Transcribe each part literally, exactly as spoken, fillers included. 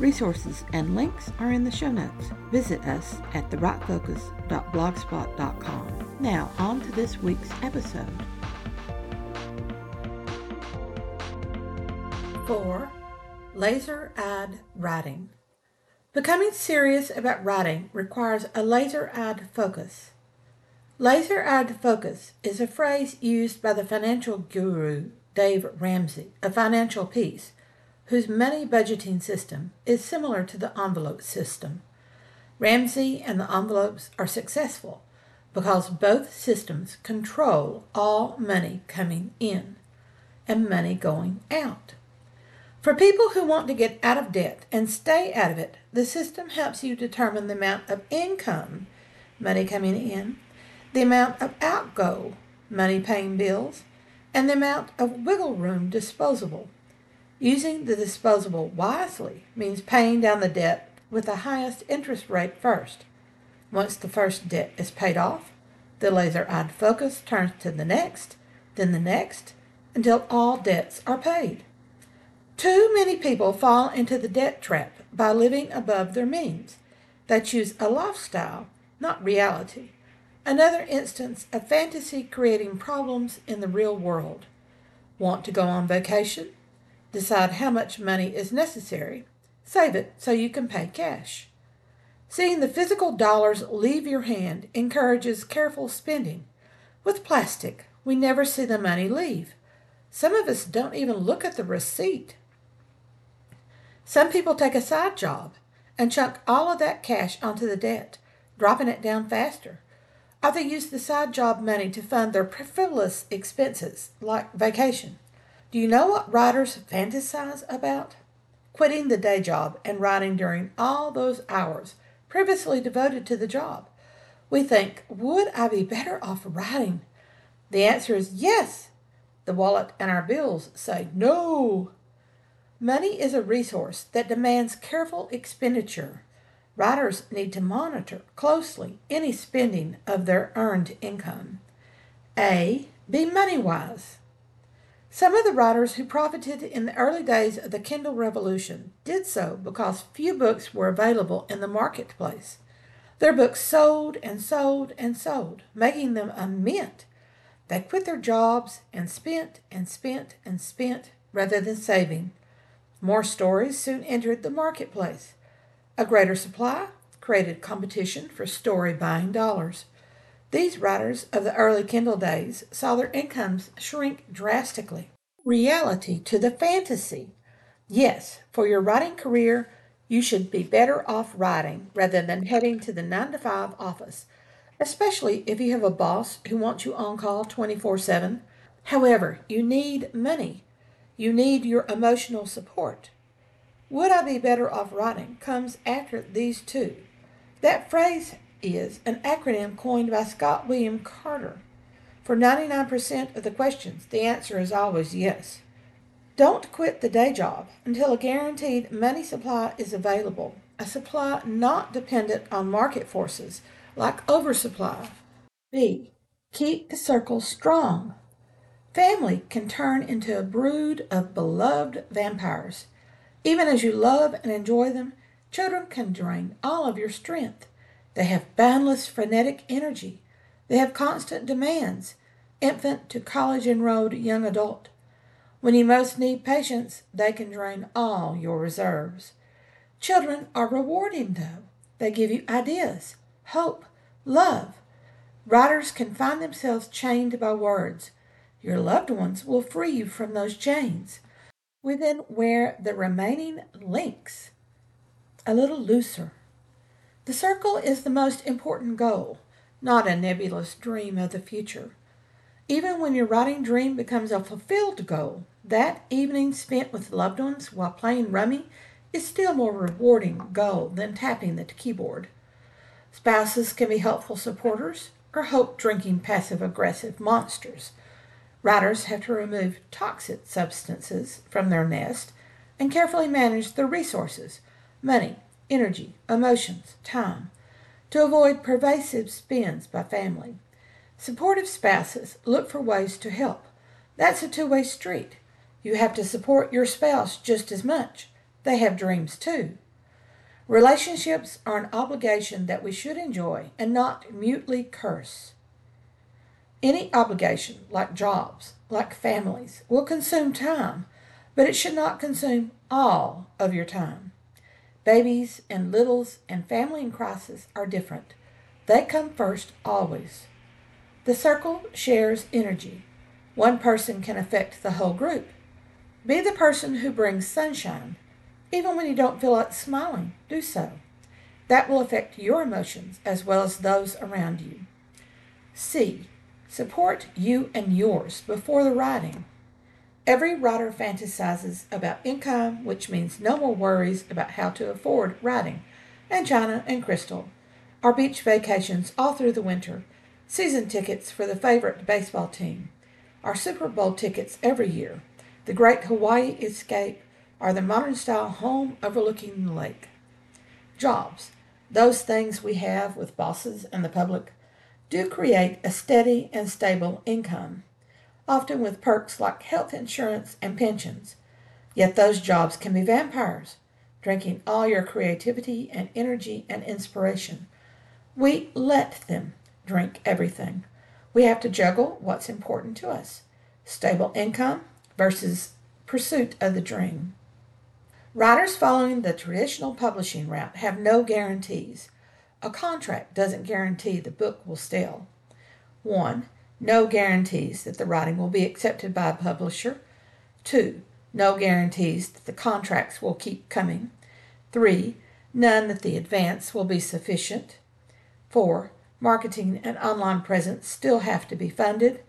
Resources and links are in the show notes. Visit us at the write focus dot blogspot dot com. Now, on to this week's episode. four. Laser-eyed writing. Becoming serious about writing requires a laser-eyed focus. Laser-eyed focus is a phrase used by the financial guru Dave Ramsey, a financial piece, whose money budgeting system is similar to the envelope system. Ramsey and the envelopes are successful because both systems control all money coming in and money going out. For people who want to get out of debt and stay out of it, the system helps you determine the amount of income, money coming in, the amount of outgo, money paying bills, and the amount of wiggle room disposable. Using the disposable wisely means paying down the debt with the highest interest rate first. Once the first debt is paid off, the laser-eyed focus turns to the next, then the next, until all debts are paid. Too many people fall into the debt trap by living above their means. They choose a lifestyle, not reality. Another instance of fantasy creating problems in the real world. Want to go on vacation? Decide how much money is necessary. Save it so you can pay cash. Seeing the physical dollars leave your hand encourages careful spending. With plastic, we never see the money leave. Some of us don't even look at the receipt. Some people take a side job and chunk all of that cash onto the debt, dropping it down faster. Or they use the side job money to fund their frivolous expenses, like vacation. Do you know what writers fantasize about? Quitting the day job and writing during all those hours previously devoted to the job. We think, would I be better off writing? The answer is yes. The wallet and our bills say no. Money is a resource that demands careful expenditure. Writers need to monitor closely any spending of their earned income. A. Be money-wise. Some of the writers who profited in the early days of the Kindle Revolution did so because few books were available in the marketplace. Their books sold and sold and sold, making them a mint. They quit their jobs and spent and spent and spent rather than saving. More stories soon entered the marketplace. A greater supply created competition for story-buying dollars. These writers of the early Kindle days saw their incomes shrink drastically. Reality to the fantasy. Yes, for your writing career, you should be better off writing rather than heading to the nine to five office, especially if you have a boss who wants you on call twenty-four seven. However, you need money. You need your emotional support. Would I be better off writing comes after these two. That phrase is an acronym coined by Scott William Carter. For ninety-nine percent of the questions, the answer is always yes. Don't quit the day job until a guaranteed money supply is available, a supply not dependent on market forces like oversupply. B. Keep the circle strong. Family can turn into a brood of beloved vampires. Even as you love and enjoy them, children can drain all of your strength. They have boundless frenetic energy. They have constant demands, infant to college-enrolled young adult. When you most need patience, they can drain all your reserves. Children are rewarding, though. They give you ideas, hope, love. Writers can find themselves chained by words. Your loved ones will free you from those chains. We then wear the remaining links a little looser. The circle is the most important goal, not a nebulous dream of the future. Even when your writing dream becomes a fulfilled goal, that evening spent with loved ones while playing rummy is still more rewarding goal than tapping the keyboard. Spouses can be helpful supporters, or hope-drinking passive-aggressive monsters. Writers have to remove toxic substances from their nest and carefully manage their resources, money, energy, emotions, time, to avoid pervasive spends by family. Supportive spouses look for ways to help. That's a two-way street. You have to support your spouse just as much. They have dreams too. Relationships are an obligation that we should enjoy and not mutely curse. Any obligation, like jobs, like families, will consume time, but it should not consume all of your time. Babies and littles and family in crisis are different. They come first always. The circle shares energy. One person can affect the whole group. Be the person who brings sunshine. Even when you don't feel like smiling, do so. That will affect your emotions as well as those around you. C. Support you and yours before the writing. Every writer fantasizes about income, which means no more worries about how to afford writing, and china and crystal, our beach vacations all through the winter, season tickets for the favorite baseball team, our Super Bowl tickets every year, the great Hawaii escape, or the modern-style home overlooking the lake. Jobs, those things we have with bosses and the public, do create a steady and stable income, often with perks like health insurance and pensions. Yet those jobs can be vampires, drinking all your creativity and energy and inspiration. We let them drink everything. We have to juggle what's important to us, stable income versus pursuit of the dream. Writers following the traditional publishing route have no guarantees. A contract doesn't guarantee the book will sell. One, no guarantees that the writing will be accepted by a publisher. Two, no guarantees that the contracts will keep coming. Three, none that the advance will be sufficient. Four, marketing and online presence still have to be funded.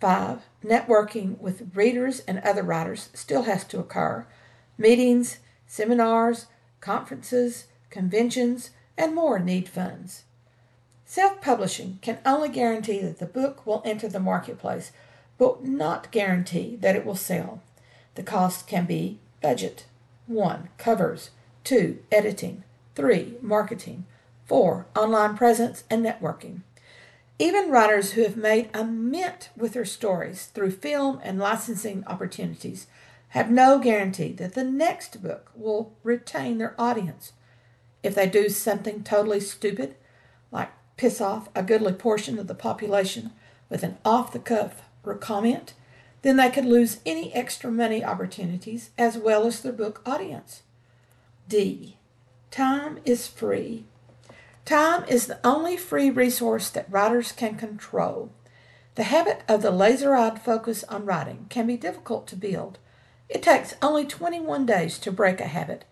Five, networking with readers and other writers still has to occur. Meetings, seminars, conferences, conventions, and more need funds. Self-publishing can only guarantee that the book will enter the marketplace, but not guarantee that it will sell. The cost can be budget. one. Covers. two. Editing. three. Marketing. four. Online presence and networking. Even writers who have made a mint with their stories through film and licensing opportunities have no guarantee that the next book will retain their audience. If they do something totally stupid, like piss off a goodly portion of the population with an off-the-cuff comment, then they could lose any extra money opportunities as well as their book audience. D. Time is free. Time is the only free resource that writers can control. The habit of the laser-eyed focus on writing can be difficult to build. It takes only twenty-one days to break a habit.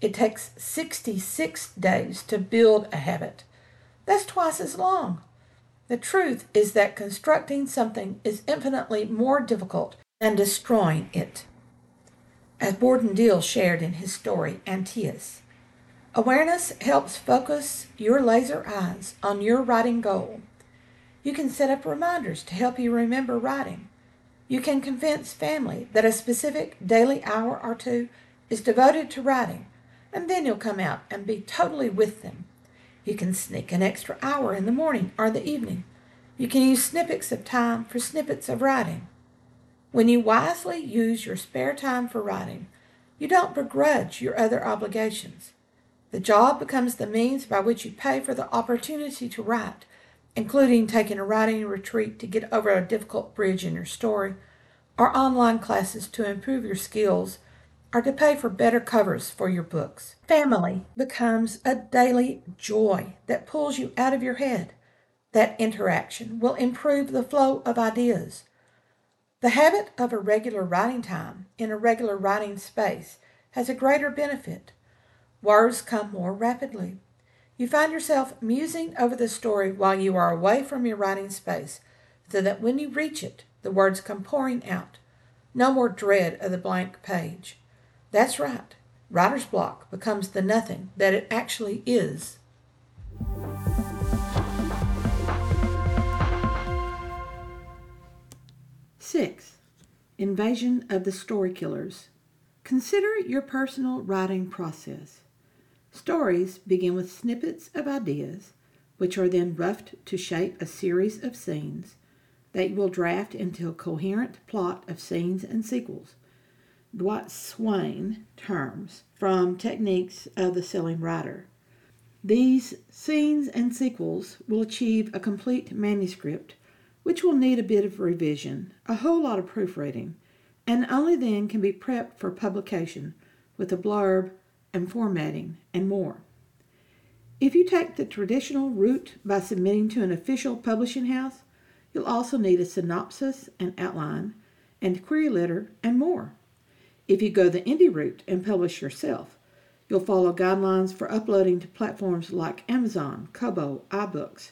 It takes sixty-six days to build a habit. That's twice as long. The truth is that constructing something is infinitely more difficult than destroying it. As Borden Deal shared in his story, Antaeus, awareness helps focus your laser eyes on your writing goal. You can set up reminders to help you remember writing. You can convince family that a specific daily hour or two is devoted to writing, and then you'll come out and be totally with them. You can sneak an extra hour in the morning or the evening. You can use snippets of time for snippets of writing. When you wisely use your spare time for writing, you don't begrudge your other obligations. The job becomes the means by which you pay for the opportunity to write, including taking a writing retreat to get over a difficult bridge in your story, or online classes to improve your skills, or to pay for better covers for your books. Family becomes a daily joy that pulls you out of your head. That interaction will improve the flow of ideas. The habit of a regular writing time in a regular writing space has a greater benefit. Words come more rapidly. You find yourself musing over the story while you are away from your writing space, so that when you reach it, the words come pouring out. No more dread of the blank page. That's right. Writer's block becomes the nothing that it actually is. Invasion of the Story Killers. Consider your personal writing process. Stories begin with snippets of ideas, which are then roughed to shape a series of scenes that you will draft into a coherent plot of scenes and sequels. Dwight Swain terms from Techniques of the Selling Writer. These scenes and sequels will achieve a complete manuscript, which will need a bit of revision, a whole lot of proofreading, and only then can be prepped for publication with a blurb and formatting and more. If you take the traditional route by submitting to an official publishing house, you'll also need a synopsis, an outline, and query letter, and more. If you go the indie route and publish yourself, you'll follow guidelines for uploading to platforms like Amazon, Kobo, iBooks,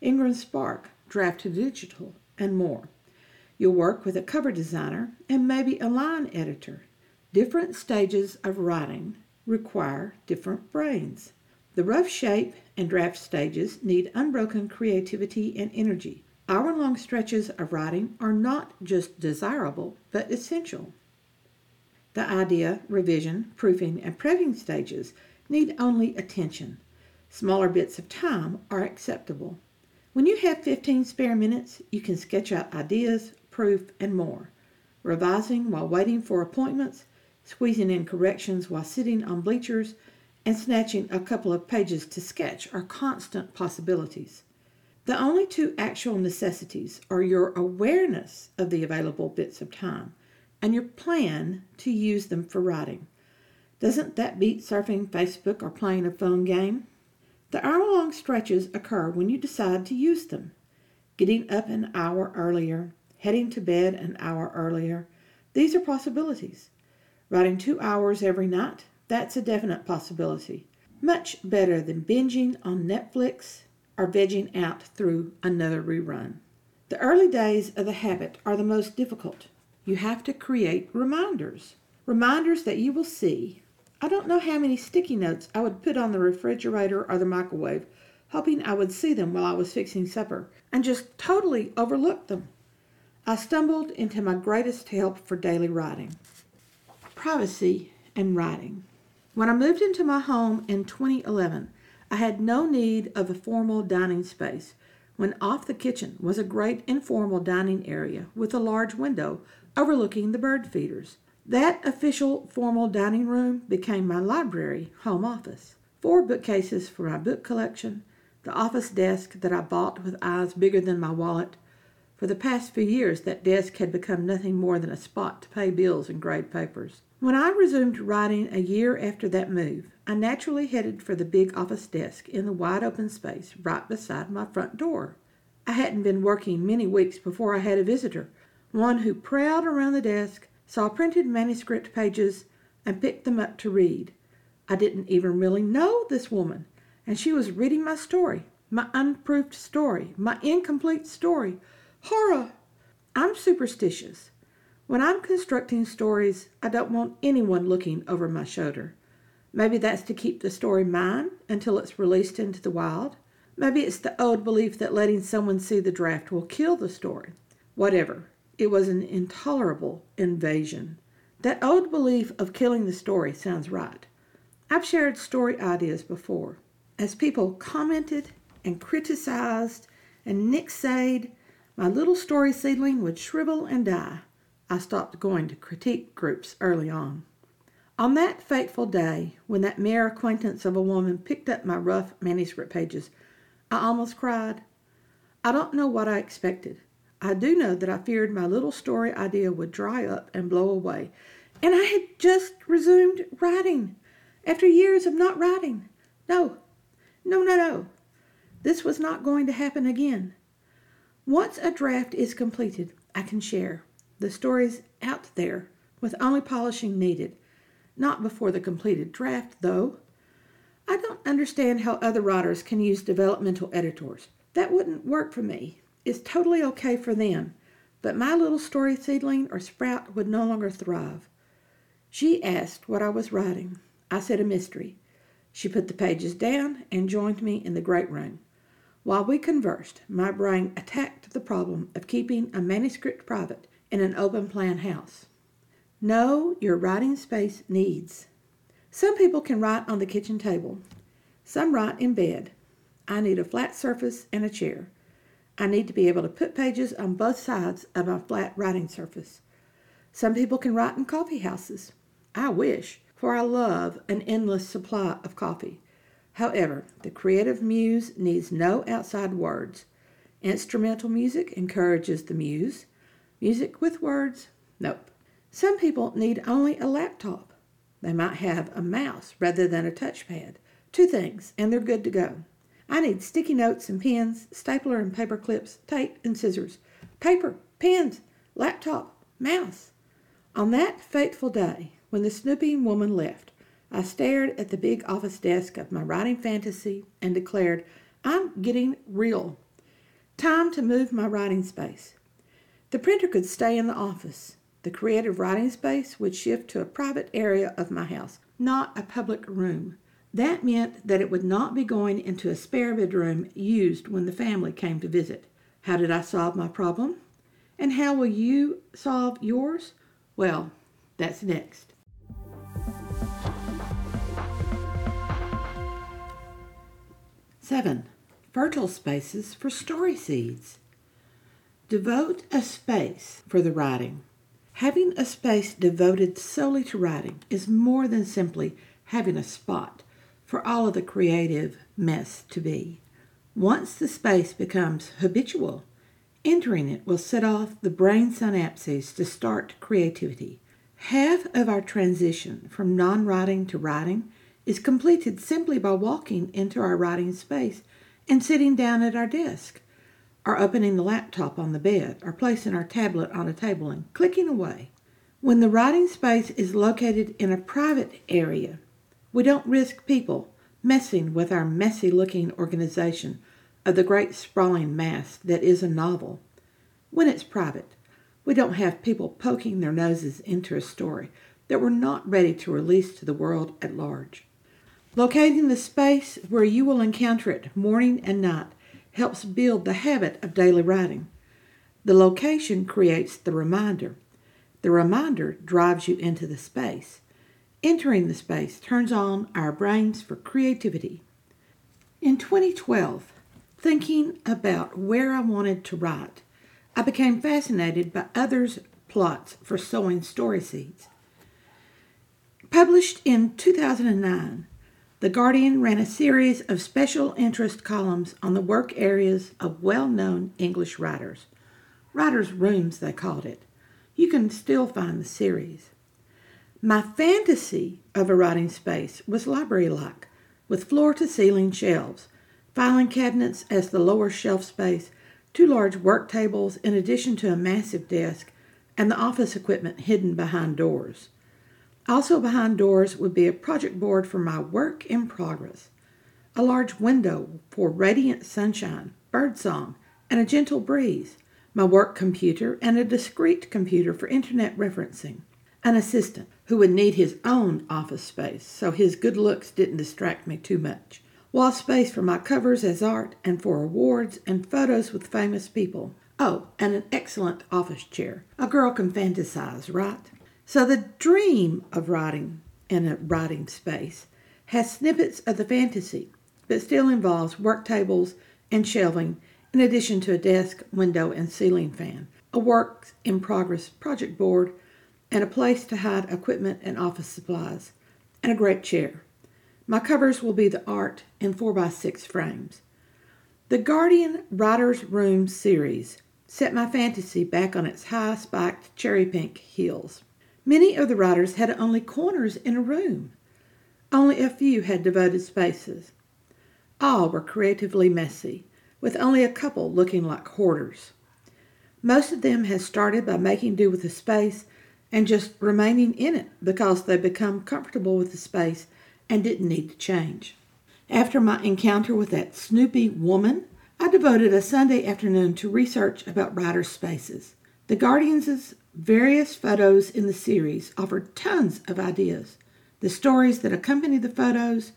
IngramSpark, Draft two Digital, and more. You'll work with a cover designer and maybe a line editor. Different stages of writing require different brains. The rough shape and draft stages need unbroken creativity and energy. Hour-long stretches of writing are not just desirable, but essential. The idea, revision, proofing, and prepping stages need only attention. Smaller bits of time are acceptable. When you have fifteen spare minutes, you can sketch out ideas, proof, and more. Revising while waiting for appointments, squeezing in corrections while sitting on bleachers, and snatching a couple of pages to sketch are constant possibilities. The only two actual necessities are your awareness of the available bits of time and your plan to use them for writing. Doesn't that beat surfing Facebook or playing a phone game? The hour-long stretches occur when you decide to use them. Getting up an hour earlier, heading to bed an hour earlier, these are possibilities. Writing two hours every night, that's a definite possibility. Much better than binging on Netflix or vegging out through another rerun. The early days of the habit are the most difficult. You have to create reminders. Reminders that you will see. I don't know how many sticky notes I would put on the refrigerator or the microwave, hoping I would see them while I was fixing supper, and just totally overlooked them. I stumbled into my greatest help for daily writing. Privacy and writing. When I moved into my home in twenty eleven, I had no need of a formal dining space, when off the kitchen was a great informal dining area with a large window overlooking the bird feeders. That official formal dining room became my library home office. Four bookcases for my book collection, the office desk that I bought with eyes bigger than my wallet. For the past few years, that desk had become nothing more than a spot to pay bills and grade papers. When I resumed writing a year after that move, I naturally headed for the big office desk in the wide open space right beside my front door. I hadn't been working many weeks before I had a visitor, one who prowled around the desk, saw printed manuscript pages, and picked them up to read. I didn't even really know this woman, and she was reading my story, my unproofed story, my incomplete story. Horror! I'm superstitious. When I'm constructing stories, I don't want anyone looking over my shoulder. Maybe that's to keep the story mine until it's released into the wild. Maybe it's the old belief that letting someone see the draft will kill the story. Whatever. It was an intolerable invasion. That old belief of killing the story sounds right. I've shared story ideas before. As people commented and criticized and nixayed, my little story seedling would shrivel and die. I stopped going to critique groups early on. On that fateful day, when that mere acquaintance of a woman picked up my rough manuscript pages, I almost cried. I don't know what I expected. I do know that I feared my little story idea would dry up and blow away. And I had just resumed writing, after years of not writing. No, no, no, no. This was not going to happen again. Once a draft is completed, I can share. The story's out there, with only polishing needed. Not before the completed draft, though. I don't understand how other writers can use developmental editors. That wouldn't work for me. It's totally okay for them, but my little story seedling or sprout would no longer thrive. She asked what I was writing. I said a mystery. She put the pages down and joined me in the great room. While we conversed, my brain attacked the problem of keeping a manuscript private in an open-plan house. Know your writing space needs. Some people can write on the kitchen table. Some write in bed. I need a flat surface and a chair. I need to be able to put pages on both sides of my flat writing surface. Some people can write in coffee houses. I wish, for I love an endless supply of coffee. However, the creative muse needs no outside words. Instrumental music encourages the muse. Music with words? Nope. Some people need only a laptop. They might have a mouse rather than a touchpad. Two things, and they're good to go. I need sticky notes and pens, stapler and paper clips, tape and scissors, paper, pens, laptop, mouse. On that fateful day, when the snooping woman left, I stared at the big office desk of my writing fantasy and declared, I'm getting real. Time to move my writing space. The printer could stay in the office. The creative writing space would shift to a private area of my house, not a public room. That meant that it would not be going into a spare bedroom used when the family came to visit. How did I solve my problem? And how will you solve yours? Well, that's next. seven. Fertile spaces for story seeds. Devote a space for the writing. Having a space devoted solely to writing is more than simply having a spot for all of the creative mess to be. Once the space becomes habitual, entering it will set off the brain synapses to start creativity. Half of our transition from non-writing to writing is completed simply by walking into our writing space and sitting down at our desk, or opening the laptop on the bed, or placing our tablet on a table and clicking away. When the writing space is located in a private area, we don't risk people messing with our messy-looking organization of the great sprawling mass that is a novel. When it's private, we don't have people poking their noses into a story that we're not ready to release to the world at large. Locating the space where you will encounter it morning and night helps build the habit of daily writing. The location creates the reminder. The reminder drives you into the space. Entering the space turns on our brains for creativity. In twenty twelve, thinking about where I wanted to write, I became fascinated by others' plots for sowing story seeds. Published in two thousand nine, The Guardian ran a series of special interest columns on the work areas of well-known English writers. Writers' Rooms, they called it. You can still find the series. My fantasy of a writing space was library-like, with floor-to-ceiling shelves, filing cabinets as the lower shelf space, two large work tables in addition to a massive desk, and the office equipment hidden behind doors. Also behind doors would be a project board for my work in progress, a large window for radiant sunshine, birdsong, and a gentle breeze, my work computer and a discrete computer for internet referencing, an assistant who would need his own office space so his good looks didn't distract me too much, wall space for my covers as art and for awards and photos with famous people. Oh, and an excellent office chair. A girl can fantasize, right? So the dream of writing in a writing space has snippets of the fantasy, but still involves work tables and shelving in addition to a desk, window, and ceiling fan, a work in progress project board, and a place to hide equipment and office supplies, and a great chair. My covers will be the art in four by six frames. The Guardian Writers' Room series set my fantasy back on its high-spiked cherry-pink heels. Many of the writers had only corners in a room. Only a few had devoted spaces. All were creatively messy, with only a couple looking like hoarders. Most of them had started by making do with the space and just remaining in it because they become comfortable with the space and didn't need to change. After my encounter with that snoopy woman, I devoted a Sunday afternoon to research about writer spaces. The Guardian's various photos in the series offer tons of ideas. The stories that accompany the photos,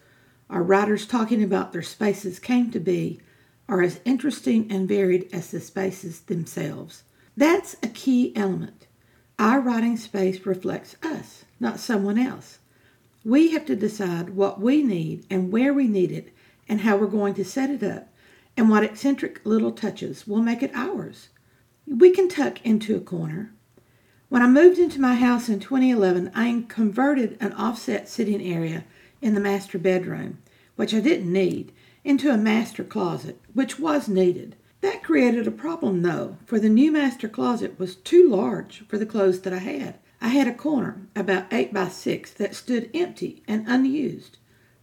or writers talking about their spaces came to be, are as interesting and varied as the spaces themselves. That's a key element. Our writing space reflects us, not someone else. We have to decide what we need and where we need it and how we're going to set it up and what eccentric little touches will make it ours. We can tuck into a corner. When I moved into my house in twenty eleven, I converted an offset sitting area in the master bedroom, which I didn't need, into a master closet, which was needed. That created a problem, though, for the new master closet was too large for the clothes that I had. I had a corner, about eight by six, that stood empty and unused.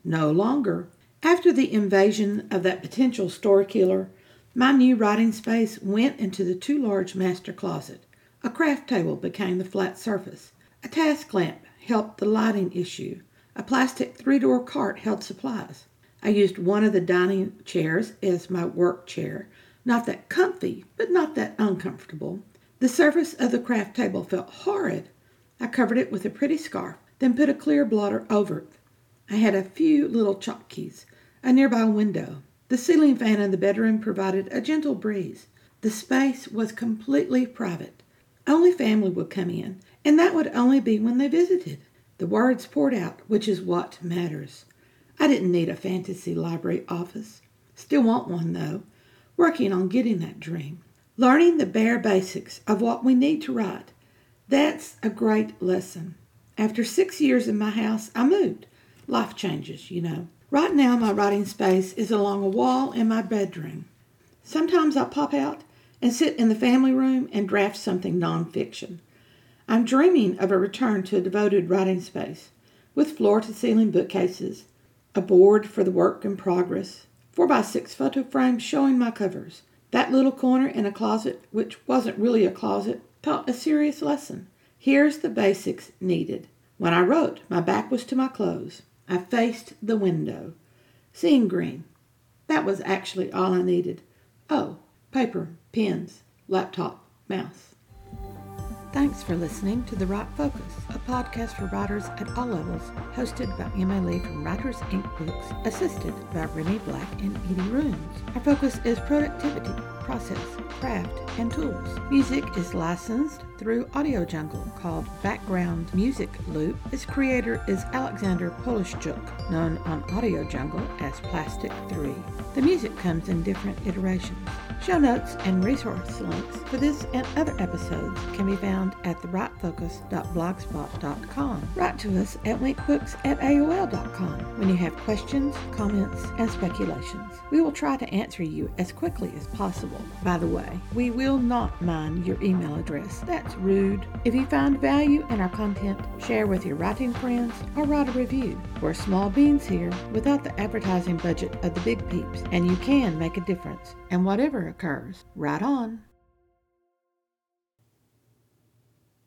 No longer. After the invasion of that potential store killer, my new writing space went into the too large master closet. A craft table became the flat surface. A task lamp helped the lighting issue. A plastic three-door cart held supplies. I used one of the dining chairs as my work chair. Not that comfy, but not that uncomfortable. The surface of the craft table felt horrid. I covered it with a pretty scarf, then put a clear blotter over it. I had a few little tchotchkes, a nearby window. The ceiling fan in the bedroom provided a gentle breeze. The space was completely private. Only family would come in, and that would only be when they visited. The words poured out, which is what matters. I didn't need a fantasy library office. Still want one, though. Working on getting that dream. Learning the bare basics of what we need to write. That's a great lesson. After six years in my house, I moved. Life changes, you know. Right now, my writing space is along a wall in my bedroom. Sometimes I pop out and sit in the family room and draft something nonfiction. I'm dreaming of a return to a devoted writing space with floor-to-ceiling bookcases, a board for the work in progress, four by six photo frames showing my covers. That little corner in a closet, which wasn't really a closet, taught a serious lesson. Here's the basics needed. When I wrote, my back was to my clothes. I faced the window. Seeing green. That was actually all I needed. Oh, paper, pens, laptop, mouse. Thanks for listening to The Write Focus, a podcast for writers at all levels, hosted by M A Lee from Writers Incorporated. Books, assisted by Remy Black and Edie Roones. Our focus is productivity, process, craft, and tools. Music is licensed through AudioJungle, called Background Music Loop. Its creator is Alexander Polishchuk, known on AudioJungle as Plastic three. The music comes in different iterations. Show notes and resource links for this and other episodes can be found at the write focus dot blogspot dot com. Write to us at link books at a o l dot com when you have questions, comments, and speculations. We will try to answer you as quickly as possible. By the way, we will not mine your email address. That's rude. If you find value in our content, share with your writing friends or write a review. We're small beans here without the advertising budget of the big peeps, and you can make a difference. And whatever occurs, right on.